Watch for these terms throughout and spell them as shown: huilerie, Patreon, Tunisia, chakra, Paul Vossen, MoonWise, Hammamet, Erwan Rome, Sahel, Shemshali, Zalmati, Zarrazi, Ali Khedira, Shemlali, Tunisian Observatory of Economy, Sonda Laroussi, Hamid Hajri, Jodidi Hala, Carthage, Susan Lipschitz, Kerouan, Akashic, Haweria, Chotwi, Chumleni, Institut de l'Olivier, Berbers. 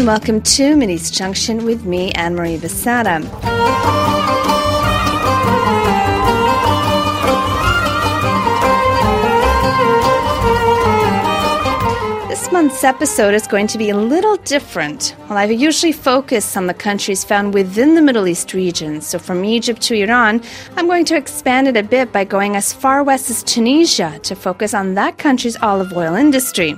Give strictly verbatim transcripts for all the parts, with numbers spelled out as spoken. and welcome to Minnie's Junction with me, Anne-Marie Besada. This month's episode is going to be a little different. Well, I usually focus on the countries found within the Middle East region, so from Egypt to Iran, I'm going to expand it a bit by going as far west as Tunisia to focus on that country's olive oil industry.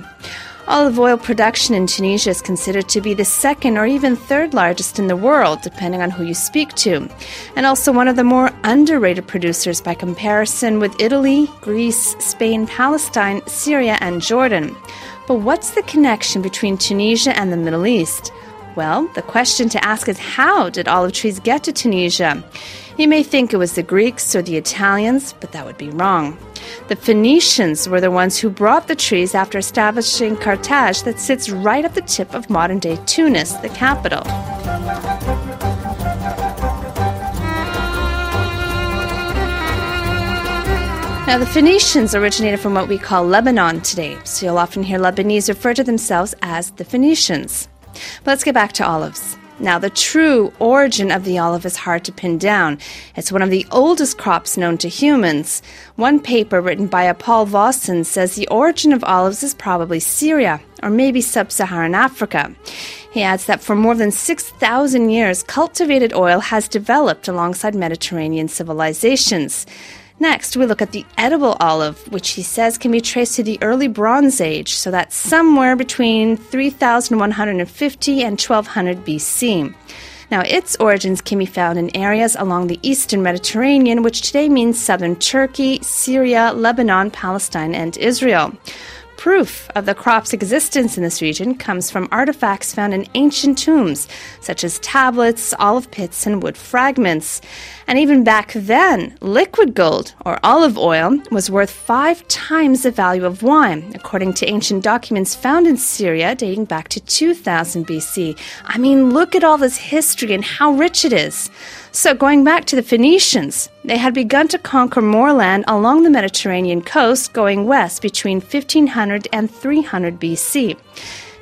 Olive oil production in Tunisia is considered to be the second or even third largest in the world, depending on who you speak to, and also one of the more underrated producers by comparison with Italy, Greece, Spain, Palestine, Syria, and Jordan. But what's the connection between Tunisia and the Middle East? Well, the question to ask is, how did olive trees get to Tunisia? You may think it was the Greeks or the Italians, but that would be wrong. The Phoenicians were the ones who brought the trees after establishing Carthage, that sits right at the tip of modern-day Tunis, the capital. Now, the Phoenicians originated from what we call Lebanon today, so you'll often hear Lebanese refer to themselves as the Phoenicians. But let's get back to olives. Now, the true origin of the olive is hard to pin down. It's one of the oldest crops known to humans. One paper written by a Paul Vossen says the origin of olives is probably Syria, or maybe sub-Saharan Africa. He adds that for more than six thousand years, cultivated oil has developed alongside Mediterranean civilizations. Next, we look at the edible olive, which he says can be traced to the early Bronze Age, so that's somewhere between three thousand one hundred fifty and twelve hundred B C. Now, its origins can be found in areas along the eastern Mediterranean, which today means southern Turkey, Syria, Lebanon, Palestine, and Israel. Proof of the crop's existence in this region comes from artifacts found in ancient tombs, such as tablets, olive pits, and wood fragments. And even back then, liquid gold, or olive oil, was worth five times the value of wine, according to ancient documents found in Syria dating back to two thousand B C. I mean, look at all this history and how rich it is. So going back to the Phoenicians, they had begun to conquer more land along the Mediterranean coast going west between fifteen hundred and three hundred B C.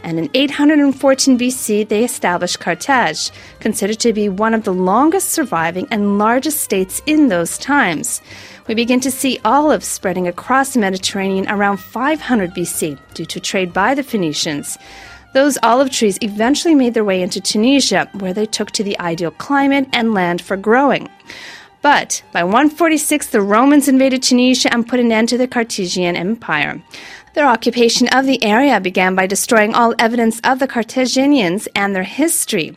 And in eight hundred fourteen B C, they established Carthage, considered to be one of the longest surviving and largest states in those times. We begin to see olives spreading across the Mediterranean around five hundred B C due to trade by the Phoenicians. Those olive trees eventually made their way into Tunisia, where they took to the ideal climate and land for growing. But by one forty-six, the Romans invaded Tunisia and put an end to the Carthaginian Empire. Their occupation of the area began by destroying all evidence of the Carthaginians and their history.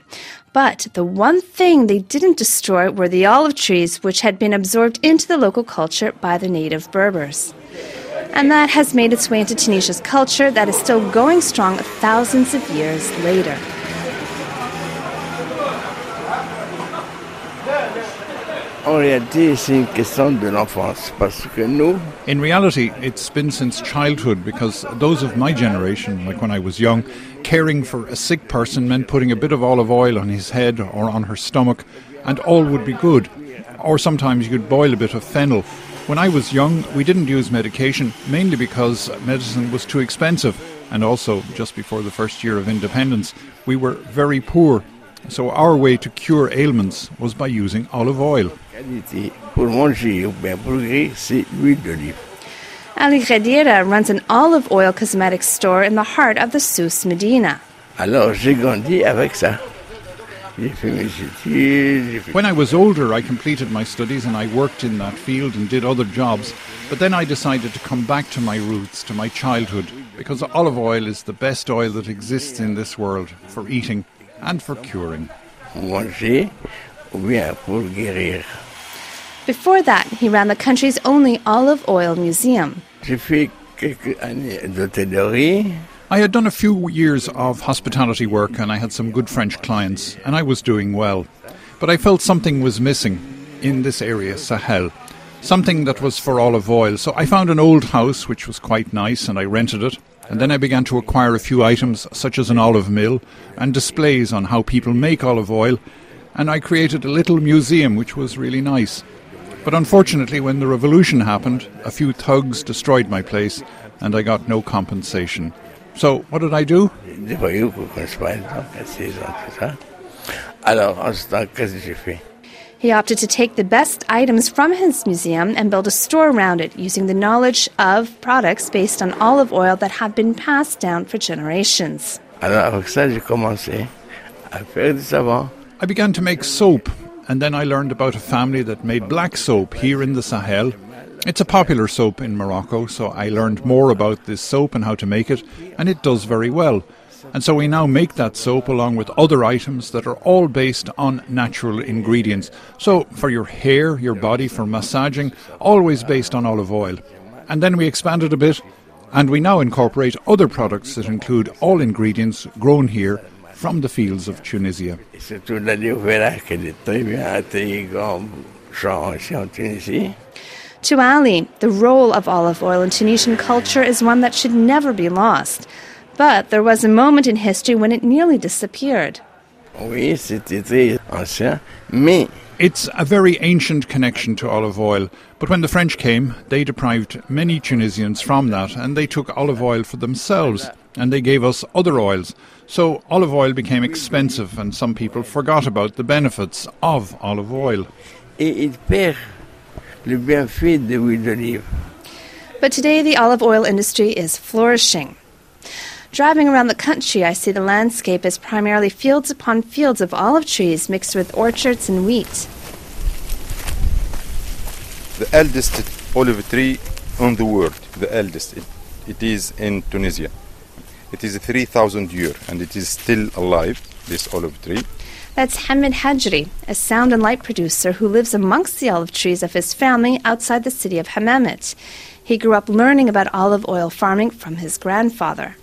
But the one thing they didn't destroy were the olive trees, which had been absorbed into the local culture by the native Berbers. And that has made its way into Tunisia's culture that is still going strong thousands of years later. In reality, it's been since childhood, because those of my generation, like when I was young, caring for a sick person meant putting a bit of olive oil on his head or on her stomach, and all would be good. Or sometimes you'd boil a bit of fennel. When I was young, we didn't use medication, mainly because medicine was too expensive, and also, just before the first year of independence, we were very poor, so our way to cure ailments was by using olive oil. Ali Khedira runs an olive oil cosmetics store in the heart of the Sousse Medina. Alors, j'ai grandi avec ça. When I was older, I completed my studies and I worked in that field and did other jobs, but then I decided to come back to my roots, to my childhood, because olive oil is the best oil that exists in this world for eating and for curing. Before that, he ran the country's only olive oil museum. I had done a few years of hospitality work and I had some good French clients and I was doing well. But I felt something was missing in this area, Sahel, something that was for olive oil. So I found an old house which was quite nice and I rented it. And then I began to acquire a few items such as an olive mill and displays on how people make olive oil. And I created a little museum which was really nice. But unfortunately, when the revolution happened, a few thugs destroyed my place and I got no compensation. So what did I do? He opted to take the best items from his museum and build a store around it using the knowledge of products based on olive oil that have been passed down for generations. I began to make soap, and then I learned about a family that made black soap here in the Sahel. It's a popular soap in Morocco, so I learned more about this soap and how to make it, and it does very well. And so we now make that soap along with other items that are all based on natural ingredients. So for your hair, your body, for massaging, always based on olive oil. And then we expanded a bit, and we now incorporate other products that include all ingredients grown here from the fields of Tunisia. To Ali, the role of olive oil in Tunisian culture is one that should never be lost. But there was a moment in history when it nearly disappeared. It's a very ancient connection to olive oil, but when the French came, they deprived many Tunisians from that, and they took olive oil for themselves, and they gave us other oils. So olive oil became expensive, and some people forgot about the benefits of olive oil. But today the olive oil industry is flourishing. Driving around the country, I see the landscape as primarily fields upon fields of olive trees mixed with orchards and wheat. The eldest olive tree on the world, the eldest, it, it is in Tunisia. It is three thousand years and it is still alive, this olive tree. That's Hamid Hajri, a sound and light producer who lives amongst the olive trees of his family outside the city of Hammamet. He grew up learning about olive oil farming from his grandfather.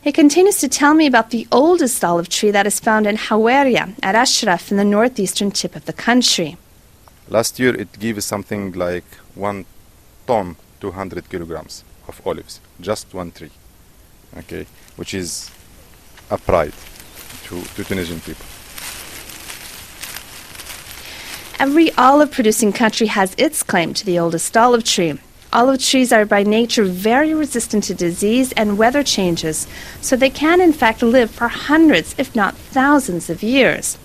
He continues to tell me about the oldest olive tree that is found in Haweria, at Ashraf, in the northeastern tip of the country. Last year it gave something like one ton, two hundred kilograms of olives, just one tree, okay, which is a pride To, to Tunisian people. Every olive-producing country has its claim to the oldest olive tree. Olive trees are by nature very resistant to disease and weather changes, so they can in fact live for hundreds, if not thousands of years.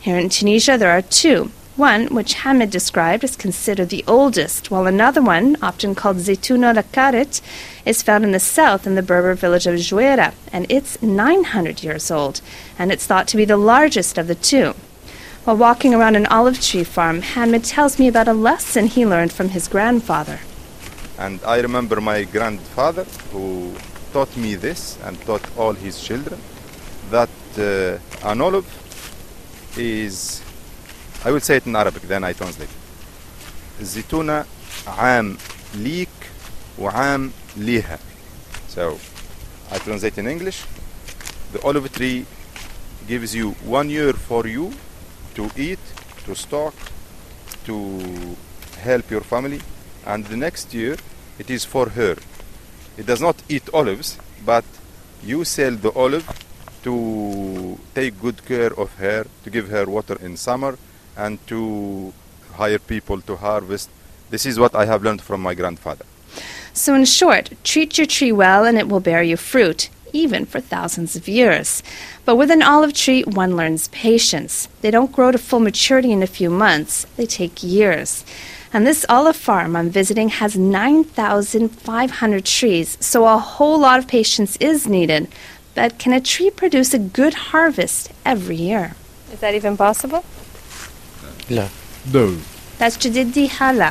Here in Tunisia there are two. One, which Hamid described, is considered the oldest, while another one, often called Zeytuna la Karet, is found in the south in the Berber village of Jouera, and it's nine hundred years old, and it's thought to be the largest of the two. While walking around an olive tree farm, Hamid tells me about a lesson he learned from his grandfather. And I remember my grandfather, who taught me this and taught all his children, that uh, an olive is... I will say it in Arabic, then I translate. Zituna am leek wa am liha. So I translate in English. The olive tree gives you one year for you to eat, to stock, to help your family. And the next year it is for her. It does not eat olives, but you sell the olive to take good care of her, to give her water in summer, and to hire people to harvest. This is what I have learned from my grandfather. So in short, treat your tree well and it will bear you fruit, even for thousands of years. But with an olive tree, one learns patience. They don't grow to full maturity in a few months. They take years. And this olive farm I'm visiting has nine thousand five hundred trees, so a whole lot of patience is needed. But can a tree produce a good harvest every year? Is that even possible? No. no. That's Jodidi Hala.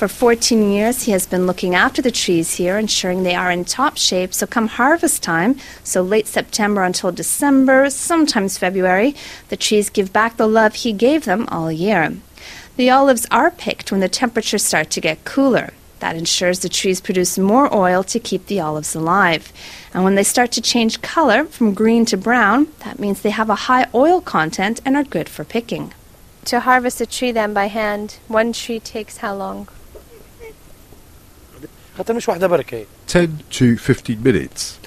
For fourteen years, he has been looking after the trees here, ensuring they are in top shape, so come harvest time, so late September until December, sometimes February, the trees give back the love he gave them all year. The olives are picked when the temperatures start to get cooler. That ensures the trees produce more oil to keep the olives alive. And when they start to change color from green to brown, that means they have a high oil content and are good for picking. To harvest a tree then by hand, one tree takes how long? ten to fifteen minutes.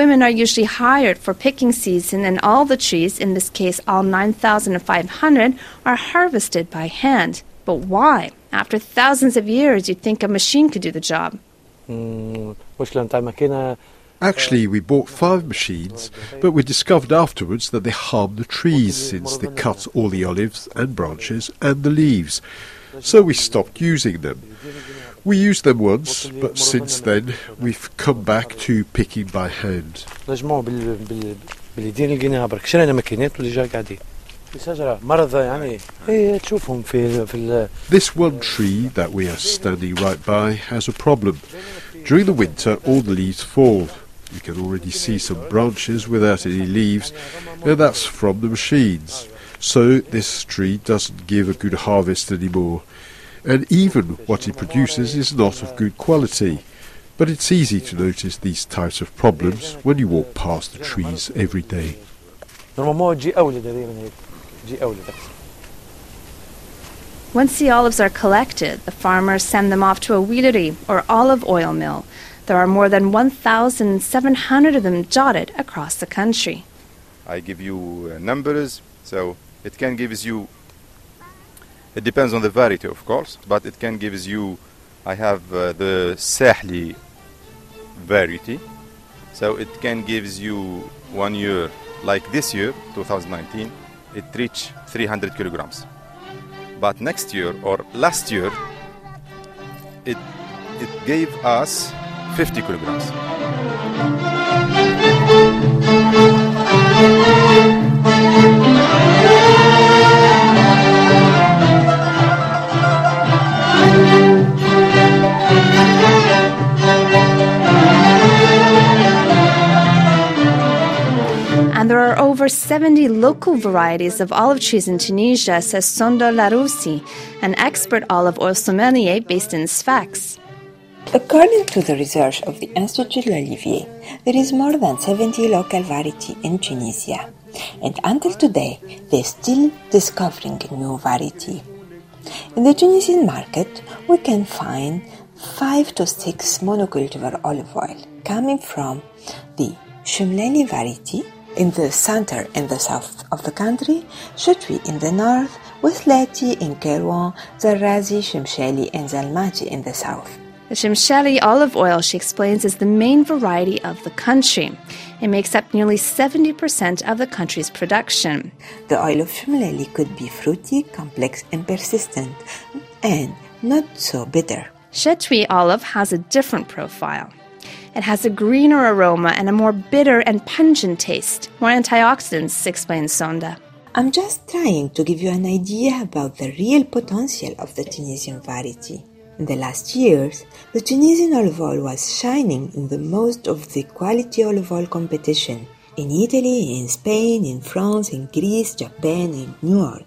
Women are usually hired for picking season, and all the trees, in this case all nine thousand five hundred, are harvested by hand. But why? After thousands of years, you'd think a machine could do the job. Actually, we bought five machines, but we discovered afterwards that they harm the trees since they cut all the olives and branches and the leaves. So we stopped using them. We used them once, but since then we've come back to picking by hand. This one tree that we are standing right by has a problem. During the winter, all the leaves fall. You can already see some branches without any leaves, and that's from the machines. So this tree doesn't give a good harvest anymore. And even what it produces is not of good quality. But it's easy to notice these types of problems when you walk past the trees every day. Once the olives are collected, the farmers send them off to a wheelery, or olive oil mill. There are more than one thousand seven hundred of them dotted across the country. I give you uh, numbers, so it can give you, it depends on the variety of course, but it can give you, I have uh, the Sahli variety, so it can give you one year, like this year, two thousand nineteen, it reached three hundred kilograms. But next year, or last year, it, it gave us fifty kilograms. And there are over seventy local varieties of olive trees in Tunisia, says Sonda Laroussi, an expert olive oil sommelier based in Sfax. According to the research of the Institut de l'Olivier, there is more than seventy local variety in Tunisia. And until today, they're still discovering a new variety. In the Tunisian market, we can find five to six monocultivar olive oil coming from the Chumleni variety, in the center and the south of the country, Chotwi in the north, with Lati in Kerouan, Zarrazi, Shemshali and Zalmati in the south. The Shemshali olive oil, she explains, is the main variety of the country. It makes up nearly seventy percent of the country's production. The oil of Shemlali could be fruity, complex and persistent, and not so bitter. Chotwi olive has a different profile. It has a greener aroma and a more bitter and pungent taste. More antioxidants, explains Sonda. I'm just trying to give you an idea about the real potential of the Tunisian variety. In the last years, the Tunisian olive oil was shining in the most of the quality olive oil competition in Italy, in Spain, in France, in Greece, Japan, and New York.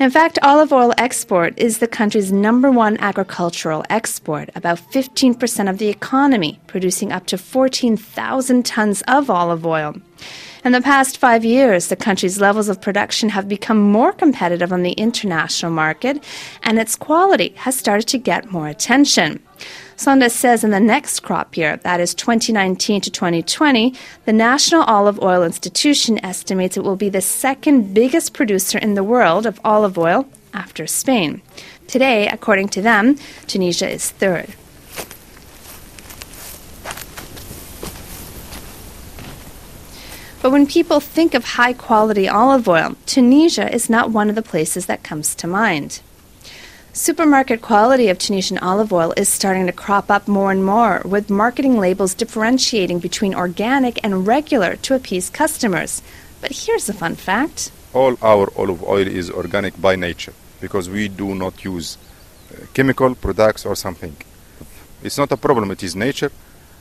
In fact, olive oil export is the country's number one agricultural export, about fifteen percent of the economy, producing up to fourteen thousand tons of olive oil. In the past five years, the country's levels of production have become more competitive on the international market, and its quality has started to get more attention. Sonda says in the next crop year, that is twenty nineteen to twenty twenty, the National Olive Oil Institution estimates it will be the second biggest producer in the world of olive oil after Spain. Today, according to them, Tunisia is third. But when people think of high-quality olive oil, Tunisia is not one of the places that comes to mind. Supermarket quality of Tunisian olive oil is starting to crop up more and more, with marketing labels differentiating between organic and regular to appease customers. But here's a fun fact. All our olive oil is organic by nature, because we do not use uh, chemical products or something. It's not a problem, it is nature,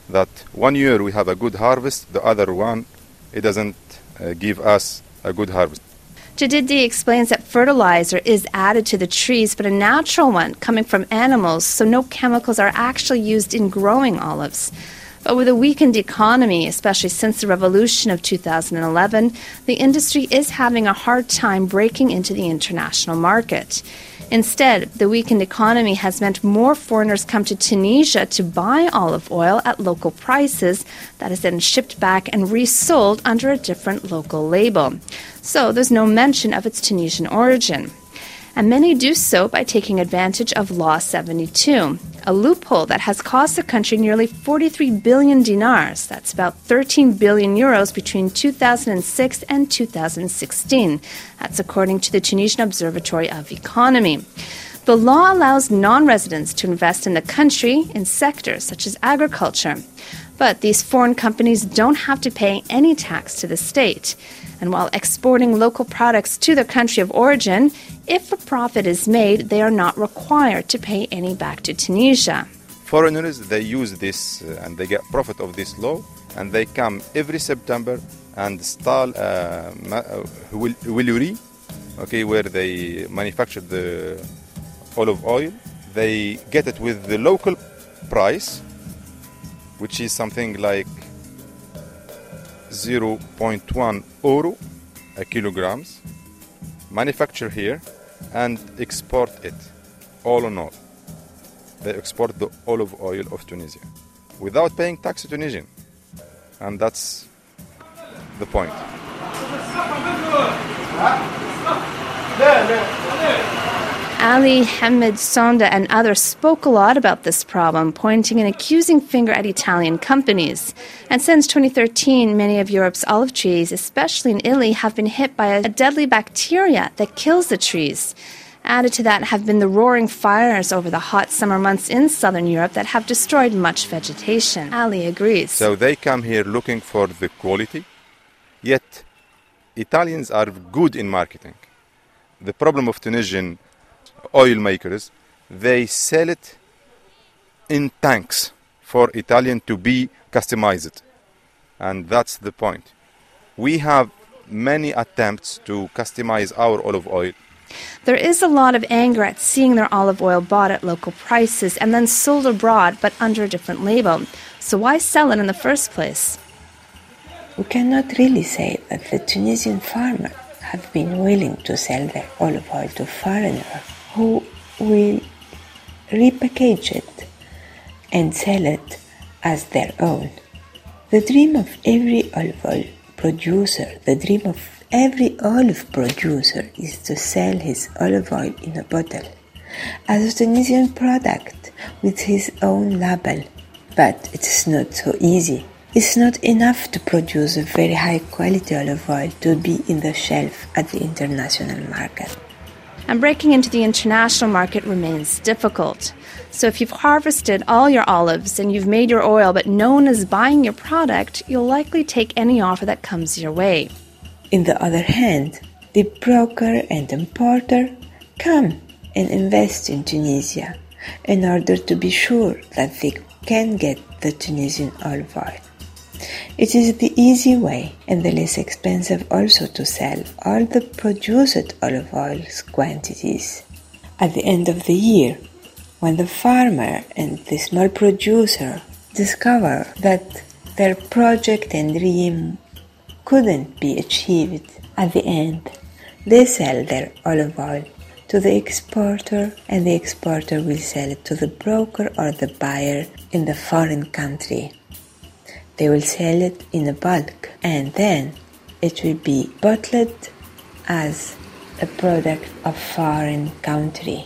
that one year we have a good harvest, the other one, it doesn't uh, give us a good harvest. Jodidi explains that fertilizer is added to the trees, but a natural one coming from animals, so no chemicals are actually used in growing olives. But with a weakened economy, especially since the revolution of two thousand eleven, the industry is having a hard time breaking into the international market. Instead, the weakened economy has meant more foreigners come to Tunisia to buy olive oil at local prices that is then shipped back and resold under a different local label. So there's no mention of its Tunisian origin. and many do so by taking advantage of Law seventy-two, a loophole that has cost the country nearly forty-three billion dinars, that's about thirteen billion euros, between two thousand six and two thousand sixteen. That's according to the Tunisian Observatory of Economy. The law allows non-residents to invest in the country in sectors such as agriculture. But these foreign companies don't have to pay any tax to the state. And while exporting local products to their country of origin, if a profit is made, they are not required to pay any back to Tunisia. Foreigners, they use this uh, and they get profit of this law, and they come every September and install a huilerie, okay, where they manufacture the olive oil. They get it with the local price, which is something like zero point one euro a kilograms, manufacture here and export it. All in all, they export the olive oil of Tunisia without paying tax to Tunisian, and that's the point. Ali, Hamid, Sonda and others spoke a lot about this problem, pointing an accusing finger at Italian companies. And since twenty thirteen, many of Europe's olive trees, especially in Italy, have been hit by a deadly bacteria that kills the trees. Added to that have been the roaring fires over the hot summer months in southern Europe that have destroyed much vegetation. Ali agrees. So they come here looking for the quality, yet Italians are good in marketing. The problem of Tunisian oil makers, they sell it in tanks for Italian to be customized, and that's the point. We have many attempts to customize our olive oil. There is a lot of anger at seeing their olive oil bought at local prices and then sold abroad but under a different label. So why sell it in the first place? We cannot really say that the Tunisian farmer have been willing to sell their olive oil to foreigners who will repackage it and sell it as their own. The dream of every olive oil producer, the dream of every olive producer is to sell his olive oil in a bottle, as a Tunisian product with his own label. But it's not so easy. It's not enough to produce a very high quality olive oil to be in the shelf at the international market. And breaking into the international market remains difficult. So if you've harvested all your olives and you've made your oil but no one is buying your product, you'll likely take any offer that comes your way. On the other hand, the broker and importer come and invest in Tunisia in order to be sure that they can get the Tunisian olive oil. It is the easy way and the less expensive also to sell all the produced olive oil quantities. At the end of the year, when the farmer and the small producer discover that their project and dream couldn't be achieved, at the end they sell their olive oil to the exporter, and the exporter will sell it to the broker or the buyer in the foreign country. They will sell it in a bulk, and then it will be bottled as a product of foreign country.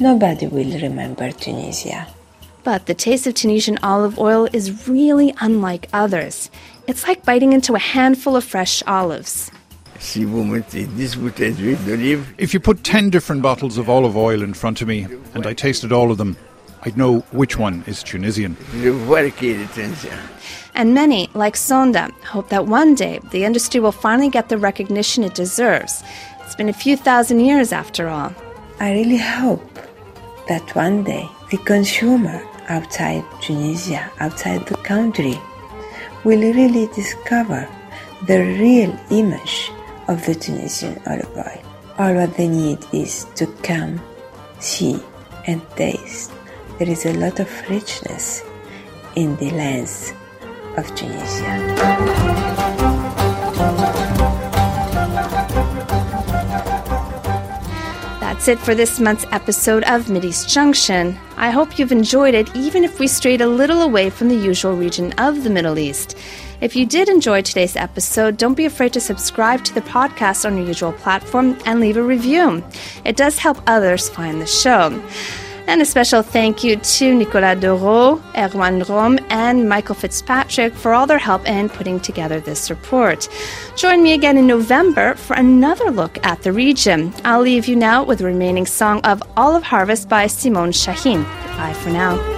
Nobody will remember Tunisia. But the taste of Tunisian olive oil is really unlike others. It's like biting into a handful of fresh olives. If you put ten different bottles of olive oil in front of me, and I tasted all of them, I'd know which one is Tunisian. And many, like Sonda, hope that one day the industry will finally get the recognition it deserves. It's been a few thousand years after all. I really hope that one day the consumer outside Tunisia, outside the country, will really discover the real image of the Tunisian olive oil. All what they need is to come, see and taste. There is a lot of richness in the lands of Tunisia. That's it for this month's episode of Mideast Junction. I hope you've enjoyed it, even if we strayed a little away from the usual region of the Middle East. If you did enjoy today's episode, don't be afraid to subscribe to the podcast on your usual platform and leave a review. It does help others find the show. And a special thank you to Nicolas Doreau, Erwan Rome, and Michael Fitzpatrick for all their help in putting together this report. Join me again in November for another look at the region. I'll leave you now with the remaining song of Olive Harvest by Simone Shaheen. Goodbye for now.